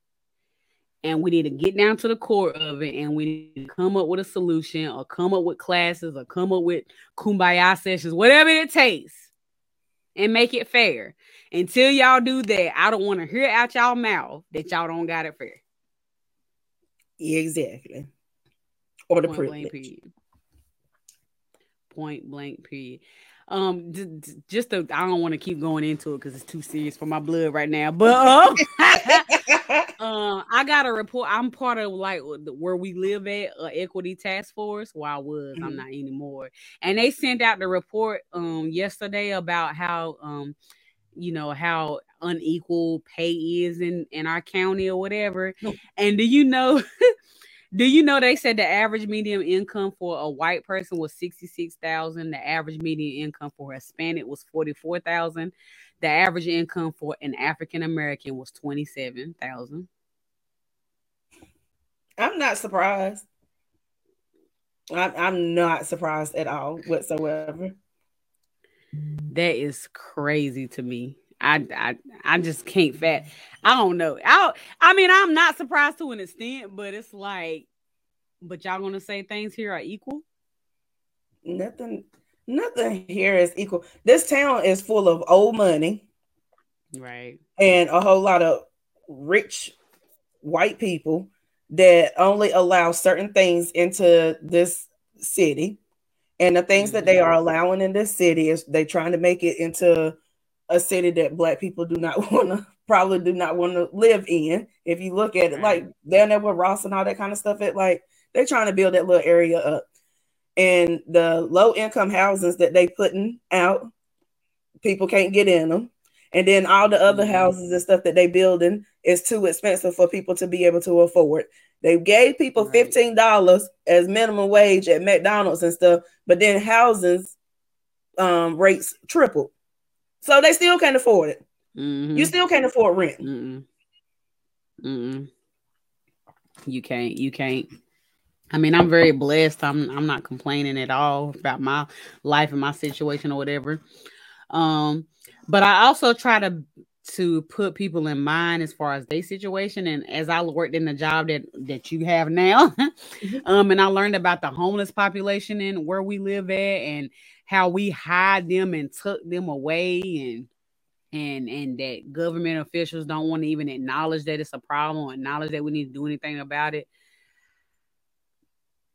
And we need to get down to the core of it, and we need to come up with a solution, or come up with classes, or come up with kumbaya sessions, whatever it takes, and make it fair. Until y'all do that, I don't want to hear out y'all mouth that y'all don't got it fair. Exactly. Or the privilege. Point blank period. I don't want to keep going into it because it's too serious for my blood right now. But I got a report. I'm part of like where we live at, equity task force. Well, I was. Mm-hmm. I'm not anymore. And they sent out the report yesterday about how how unequal pay is in our county or whatever. No. And do you know they said the average median income for a white person was $66,000. The average median income for a Hispanic was $44,000. The average income for an African American was $27,000. I'm not surprised. I'm not surprised at all whatsoever. That is crazy to me. I just can't fathom. I don't know. I'm not surprised to an extent, but it's like, but y'all gonna say things here are equal? Nothing here is equal. This town is full of old money, right? And a whole lot of rich white people that only allow certain things into this city, and the things that they are allowing in this city is they trying to make it into a city that black people do not want to live in. If you look at it, like down there with Ross and all that kind of stuff, it like they're trying to build that little area up. And the low income houses that they putting out, people can't get in them. And then all the other houses and stuff that they building is too expensive for people to be able to afford. They gave people $15 as minimum wage at McDonald's and stuff, but then houses rates tripled. So they still can't afford it. Mm-hmm. You still can't afford rent. Mm-mm. Mm-mm. You can't. I mean, I'm very blessed. I'm not complaining at all about my life and my situation or whatever. But I also try to put people in mind as far as their situation. And as I worked in the job that you have now, and I learned about the homeless population and where we live at and how we hide them and tuck them away, and that government officials don't want to even acknowledge that it's a problem or acknowledge that we need to do anything about it.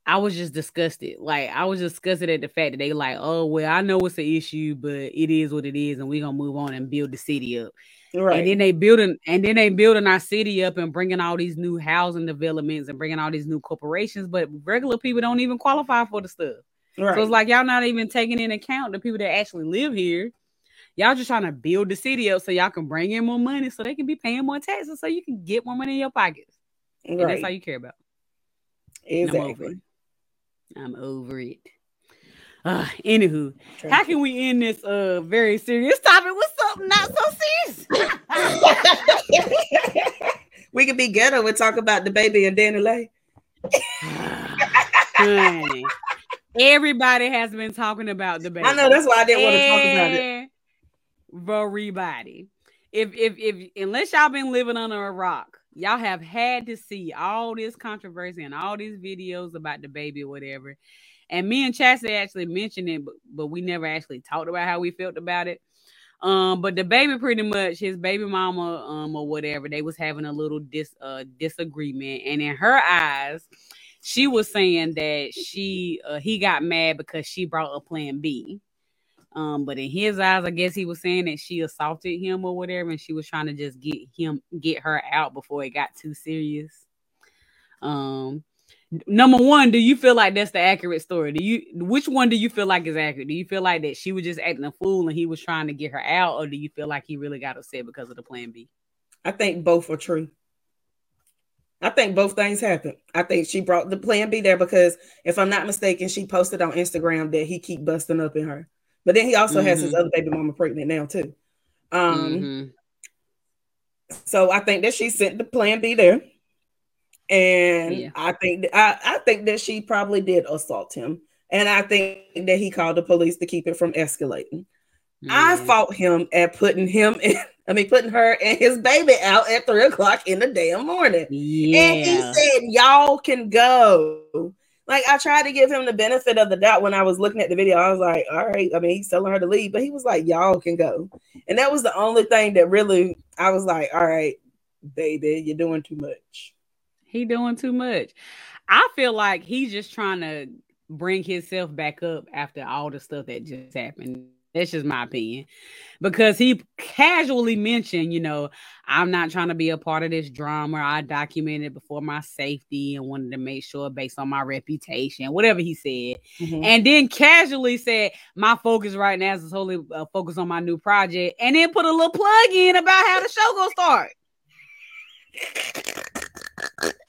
I was just disgusted. Like, I was disgusted at the fact that they like, oh, well, I know it's an issue, but it is what it is, and we're going to move on and build the city up. Right. And then they building our city up and bringing all these new housing developments and bringing all these new corporations, but regular people don't even qualify for the stuff. Right. So it's like y'all not even taking into account the people that actually live here. Y'all just trying to build the city up so y'all can bring in more money so they can be paying more taxes so you can get more money in your pockets. Right. And that's all you care about. Exactly. I'm over it. Anywho, how can we end this very serious topic with something not so serious? We could be ghetto. We'll talk about the baby and Danny. Honey, everybody has been talking about the baby. I know, that's why I didn't want to talk about it. Everybody. If unless y'all been living under a rock, y'all have had to see all this controversy and all these videos about the baby or whatever. And me and Chastity actually mentioned it, but we never actually talked about how we felt about it. But the baby, pretty much his baby mama or whatever, they was having a little disagreement. And in her eyes, she was saying that he got mad because she brought a plan B. But in his eyes, I guess he was saying that she assaulted him or whatever, and she was trying to just get her out before it got too serious. Number one, do you feel like that's the accurate story? Which one do you feel like is accurate? Do you feel like that she was just acting a fool and he was trying to get her out, or do you feel like he really got upset because of the plan B? I think both are true. I think both things happened. I think she brought the plan B there because, if I'm not mistaken, she posted on Instagram that he keep busting up in her. But then he also has his other baby mama pregnant now too. So I think that she sent the plan B there. And I think that she probably did assault him. And I think that he called the police to keep it from escalating. I fought him at putting her and his baby out at 3:00 in the damn morning. Yeah. And he said, y'all can go. Like, I tried to give him the benefit of the doubt when I was looking at the video. I was like, all right, I mean, he's telling her to leave, but he was like, y'all can go. And that was the only thing that really, I was like, all right, baby, you're doing too much. He doing too much. I feel like he's just trying to bring himself back up after all the stuff that just happened. That's just my opinion, because he casually mentioned, you know, I'm not trying to be a part of this drama. I documented before my safety and wanted to make sure based on my reputation, whatever he said. And then casually said, my focus right now is totally focused on my new project. And then put a little plug in about how the show gonna start.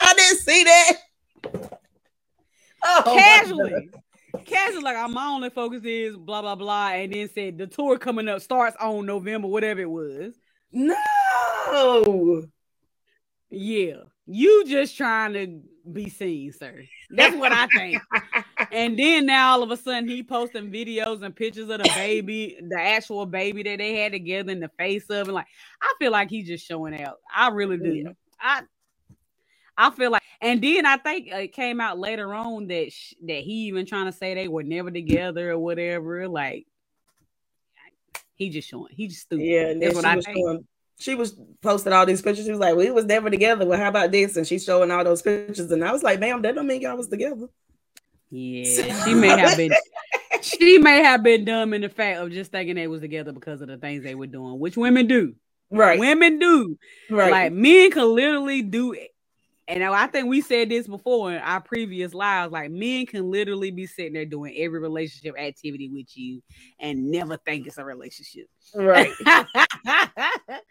I didn't see that. Oh, casually. Casually, like, my only focus is blah, blah, blah, and then said the tour coming up starts on November, whatever it was. No! Yeah. You just trying to be seen, sir. That's what I think. And then now all of a sudden he posting videos and pictures of the baby, the actual baby that they had together in the face of. And like, I feel like he's just showing out. I really do. Yeah. I feel like, and then I think it came out later on that that he even trying to say they were never together or whatever. Like, he just showing, he just stupid. Yeah, that's what I think. She was posting all these pictures. She was like, "We was never together. Well, how about this?" And she's showing all those pictures, and I was like, "Ma'am, that don't mean y'all was together." Yeah, she may have been. She may have been dumb in the fact of just thinking they was together because of the things they were doing, which women do. Right, women do. Right, like men can literally do it. And I think we said this before in our previous lives, like men can literally be sitting there doing every relationship activity with you and never think it's a relationship. Right. It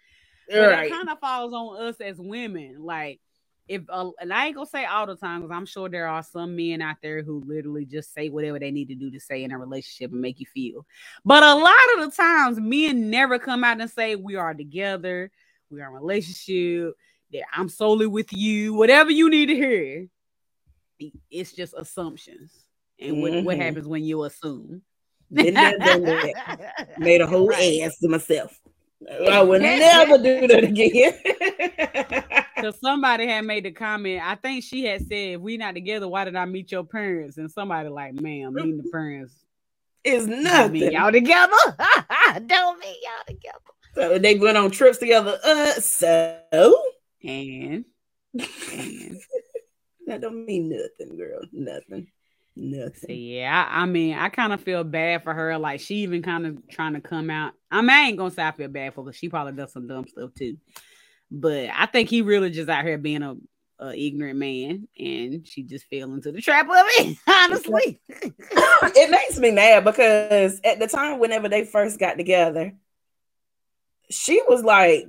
kind of falls on us as women. Like, and I ain't gonna say all the time, because I'm sure there are some men out there who literally just say whatever they need to do to say in a relationship and make you feel. But a lot of the times men never come out and say, we are together, we are in a relationship, that I'm solely with you, whatever you need to hear. It's just assumptions. And what happens when you assume? Made a whole ass to myself. I would never do that again. Because somebody had made the comment, I think she had said, if we not together, why did I meet your parents? And somebody like, ma'am, meeting the parents is nothing. Don't meet y'all together. Don't meet y'all together. So they went on trips together. And that don't mean nothing, girl. Nothing. So yeah, I mean, I kind of feel bad for her. Like, she even kind of trying to come out. I mean, I ain't gonna say I feel bad for her, because she probably does some dumb stuff too. But I think he really just out here being a ignorant man, and she just fell into the trap of it. Honestly, it makes me mad because at the time, whenever they first got together, she was like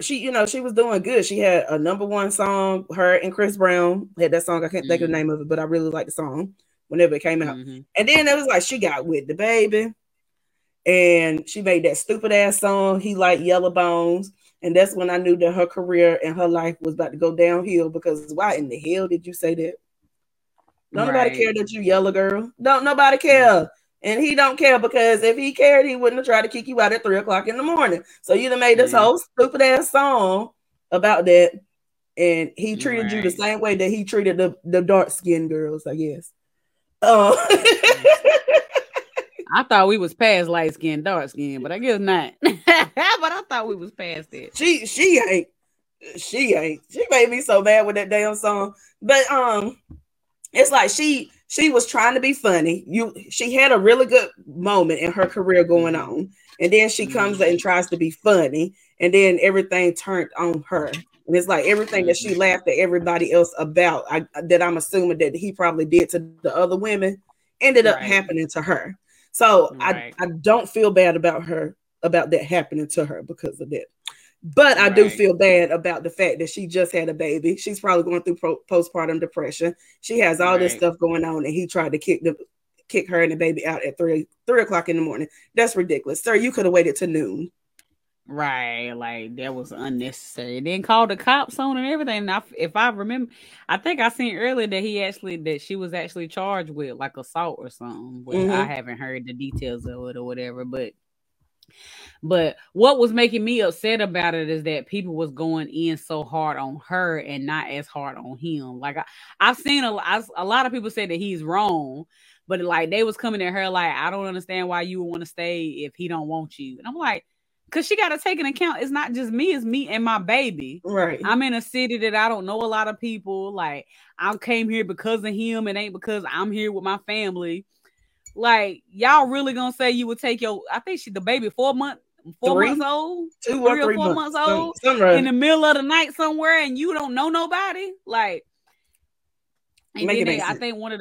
she was doing good. She had a #1 song. Her and Chris Brown had that song. I can't think of the name of it, but I really liked the song whenever it came out. And then it was like she got with the baby, and she made that stupid ass song. He liked Yellow Bones, and that's when I knew that her career and her life was about to go downhill. Because why in the hell did you say that? Nobody care that you yellow, girl. Don't nobody care. And he don't care, because if he cared, he wouldn't have tried to kick you out at 3:00 in the morning. So you done made this whole stupid ass song about that. And he treated you the same way that he treated the dark skinned girls, I guess. I thought we was past light skin, dark skin, but I guess not. But I thought we was past it. She ain't. She made me so mad with that damn song. But it's like she was trying to be funny. She had a really good moment in her career going on. And then she comes and tries to be funny. And then everything turned on her. And it's like everything that she laughed at everybody else about, that I'm assuming that he probably did to the other women, ended up happening to her. So I don't feel bad about her, about that happening to her because of that. But I do feel bad about the fact that she just had a baby. She's probably going through postpartum depression. She has all this stuff going on, and he tried to kick the kick her and the baby out at 3 o'clock in the morning. That's ridiculous. Sir, you could have waited to noon. Right, like that was unnecessary. Then call the cops on and everything. And if I remember, I think I seen earlier that she was actually charged with like assault or something. But I haven't heard the details of it or whatever. But what was making me upset about it is that people was going in so hard on her and not as hard on him. Like I've seen a lot of people say that he's wrong. But like they was coming at her like, I don't understand why you would want to stay if he don't want you. And I'm like, because she got to take an account. It's not just me. It's me and my baby. Right. I'm in a city that I don't know a lot of people. Like, I came here because of him and ain't because I'm here with my family. Like, y'all really going to say you would take I think the baby 4 months old in the middle of the night somewhere and you don't know nobody? Like, and then one of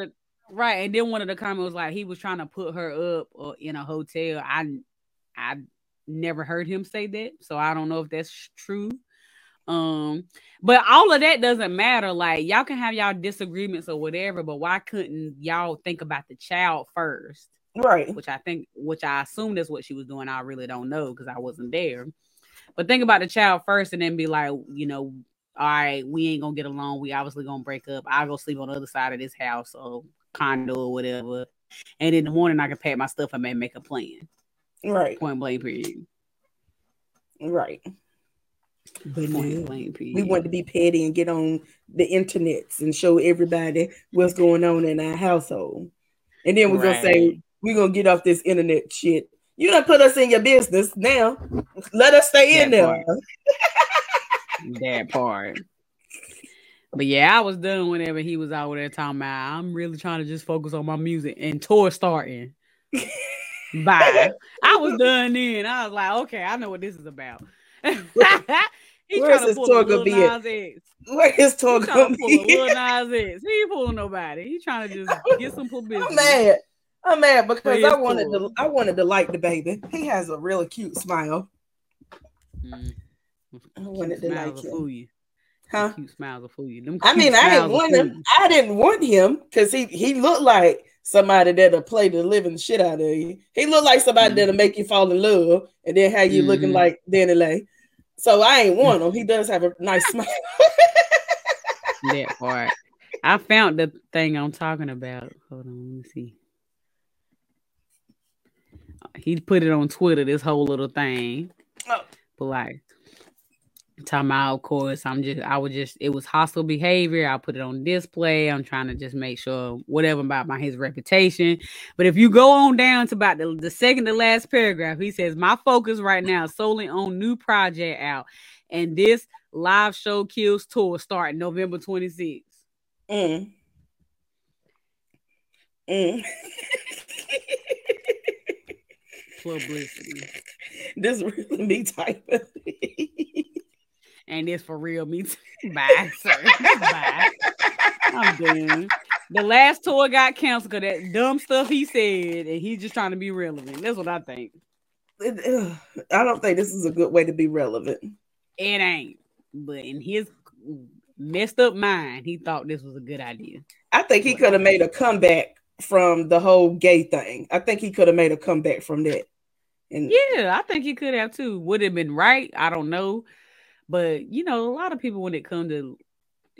the comments was like, he was trying to put her up or in a hotel. I never heard him say that, so I don't know if that's true. But all of that doesn't matter. Like, y'all can have y'all disagreements or whatever, but why couldn't y'all think about the child first? Right. Which I assume that's what she was doing. I really don't know because I wasn't there. But think about the child first and then be like, you know, all right, we ain't gonna get along. We obviously gonna break up. I'll go sleep on the other side of this house or condo or whatever. And in the morning I can pack my stuff and make a plan. Right. Point blank period. Right. But point blank period. We want to be petty and get on the internets and show everybody what's going on in our household. And then we're going to say, we're going to get off this internet shit. You done put us in your business now. Let us stay that in there. That part. But yeah, I was done whenever he was out there talking about, I'm really trying to just focus on my music and tour starting. Bye. I was done then. I was like, okay, I know what this is about. Where's his tour gonna be at? Where his tour gonna be? He ain't pulling nobody. He trying to just get some publicity. I'm mad because I wanted to like the baby. He has a really cute smile. I wanted to like him. Huh? Cute smiles will fool you. I didn't want him because he looked like somebody that'll play the living shit out of you. He looked like somebody that'll make you fall in love and then have you looking like Danny Lay. So I ain't want him. He does have a nice smile. That part. I found the thing I'm talking about. Hold on, let me see. He put it on Twitter, this whole little thing. Oh. But like, talking about, of course, it was hostile behavior. I put it on display. I'm trying to just make sure whatever about his reputation. But if you go on down to about the second to last paragraph, he says, my focus right now is solely on new project out. And this live show kills tour starting November 26th. Publicity. This is really me type of thing. And it's for real, me too. Bye, sir. Bye. I'm done. The last tour got canceled because that dumb stuff he said, and he's just trying to be relevant. That's what I think. I don't think this is a good way to be relevant. It ain't. But in his messed up mind, he thought this was a good idea. I think he could have made a comeback from the whole gay thing. I think he could have made a comeback from that. And yeah, I think he could have too. Would have been right. I don't know. But, you know, a lot of people, when it comes to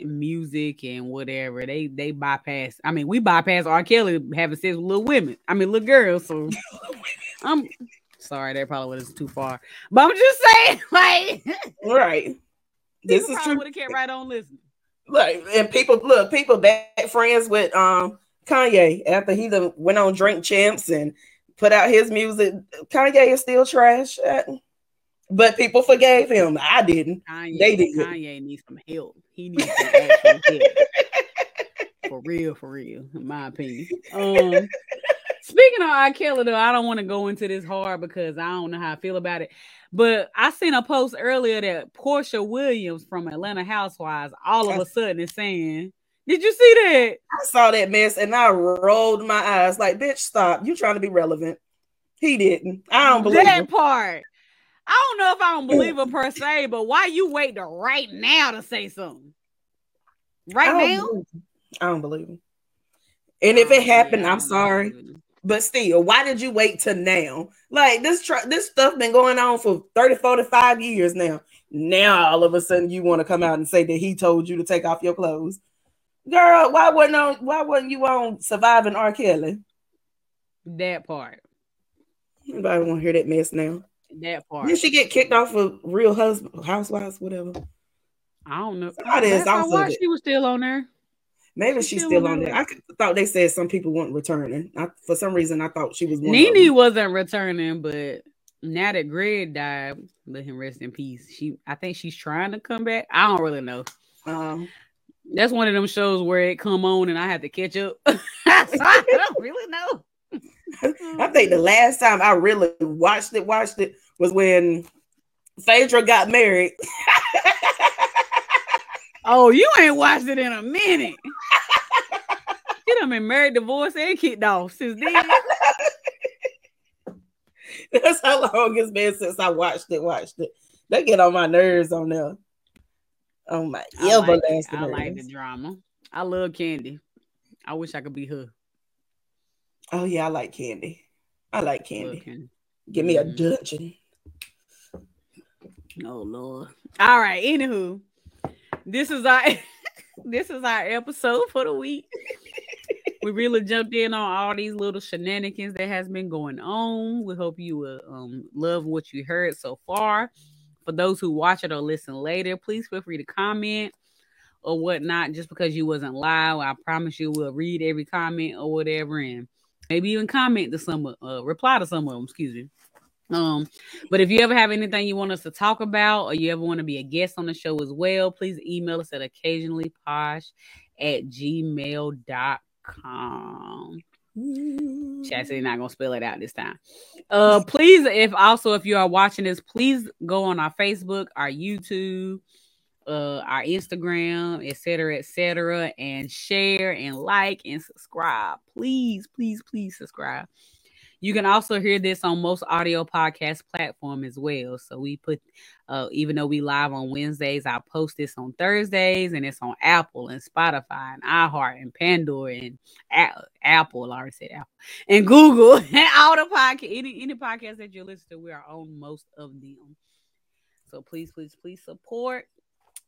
music and whatever, they bypass. I mean, we bypass R. Kelly having sex with little girls. So I'm sorry, that probably was too far. But I'm just saying, like, right. This is true. Would have kept right on listening. Like, and people back friends with Kanye after he went on Drink Champs and put out his music. Kanye is still trash. But people forgave him. I didn't. They didn't. Kanye needs some help. He needs some actual help. For real, in my opinion. Speaking of R. Kelly, though, I don't want to go into this hard because I don't know how I feel about it. But I seen a post earlier that Portia Williams from Atlanta Housewives all of a sudden is saying, did you see that? I saw that mess and I rolled my eyes like, bitch, stop. You trying to be relevant. He didn't. I don't believe that part. I don't know if I don't believe her per se, but why you wait to right now to say something? Right now? I don't believe him. And if it happened, I'm sorry. But still, why did you wait till now? Like, this stuff been going on for 34 to 5 years now. Now, all of a sudden, you want to come out and say that he told you to take off your clothes. Girl, why wasn't you on Surviving R. Kelly? That part. Nobody want to hear that mess now. That part. Did she get kicked off of Real Housewives, whatever? I don't know. I watched she was still on there. Maybe she's still on there. I thought they said some people weren't returning. For some reason, I thought she was one. Nene wasn't returning, but now that Greg died, let him rest in peace. I think she's trying to come back. I don't really know. That's one of them shows where it come on and I have to catch up. I don't really know. I think the last time I really watched it was when Phaedra got married. Oh, you ain't watched it in a minute. You done been married, divorced, and kicked off since then. That's how long it's been since I watched it. They get on my nerves on there. Oh my everlasting nerves. I like the drama. I love Candy. I wish I could be her. Oh yeah, I like Candy. Give me a dungeon. Oh Lord. All right. Anywho, this is our episode for the week. We really jumped in on all these little shenanigans that has been going on. We hope you will love what you heard so far. For those who watch it or listen later, please feel free to comment or whatnot. Just because you wasn't live, I promise you we'll read every comment or whatever, and maybe even reply to some of them, excuse me. But if you ever have anything you want us to talk about, or you ever want to be a guest on the show as well, please email us at occasionallyposh@gmail.com. Chastity not gonna spell it out this time. Please, if you are watching this, please go on our Facebook, our YouTube, our Instagram, et cetera, and share and like and subscribe. Please, please, please subscribe. You can also hear this on most audio podcast platform as well. So we put, even though we live on Wednesdays, I post this on Thursdays, and it's on Apple and Spotify and iHeart and Pandora and Apple. I already said Apple and Google and all the podcast, any podcast that you listen to, we are on most of them. So please, please, please support.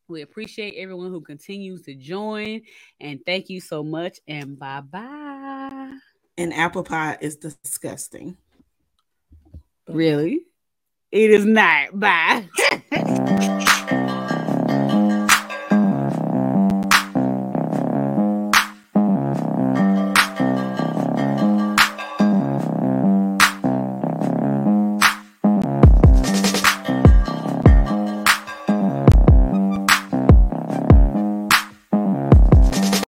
We appreciate everyone who continues to join, and thank you so much. And bye bye. And apple pie is disgusting. Really? It is not. Bye.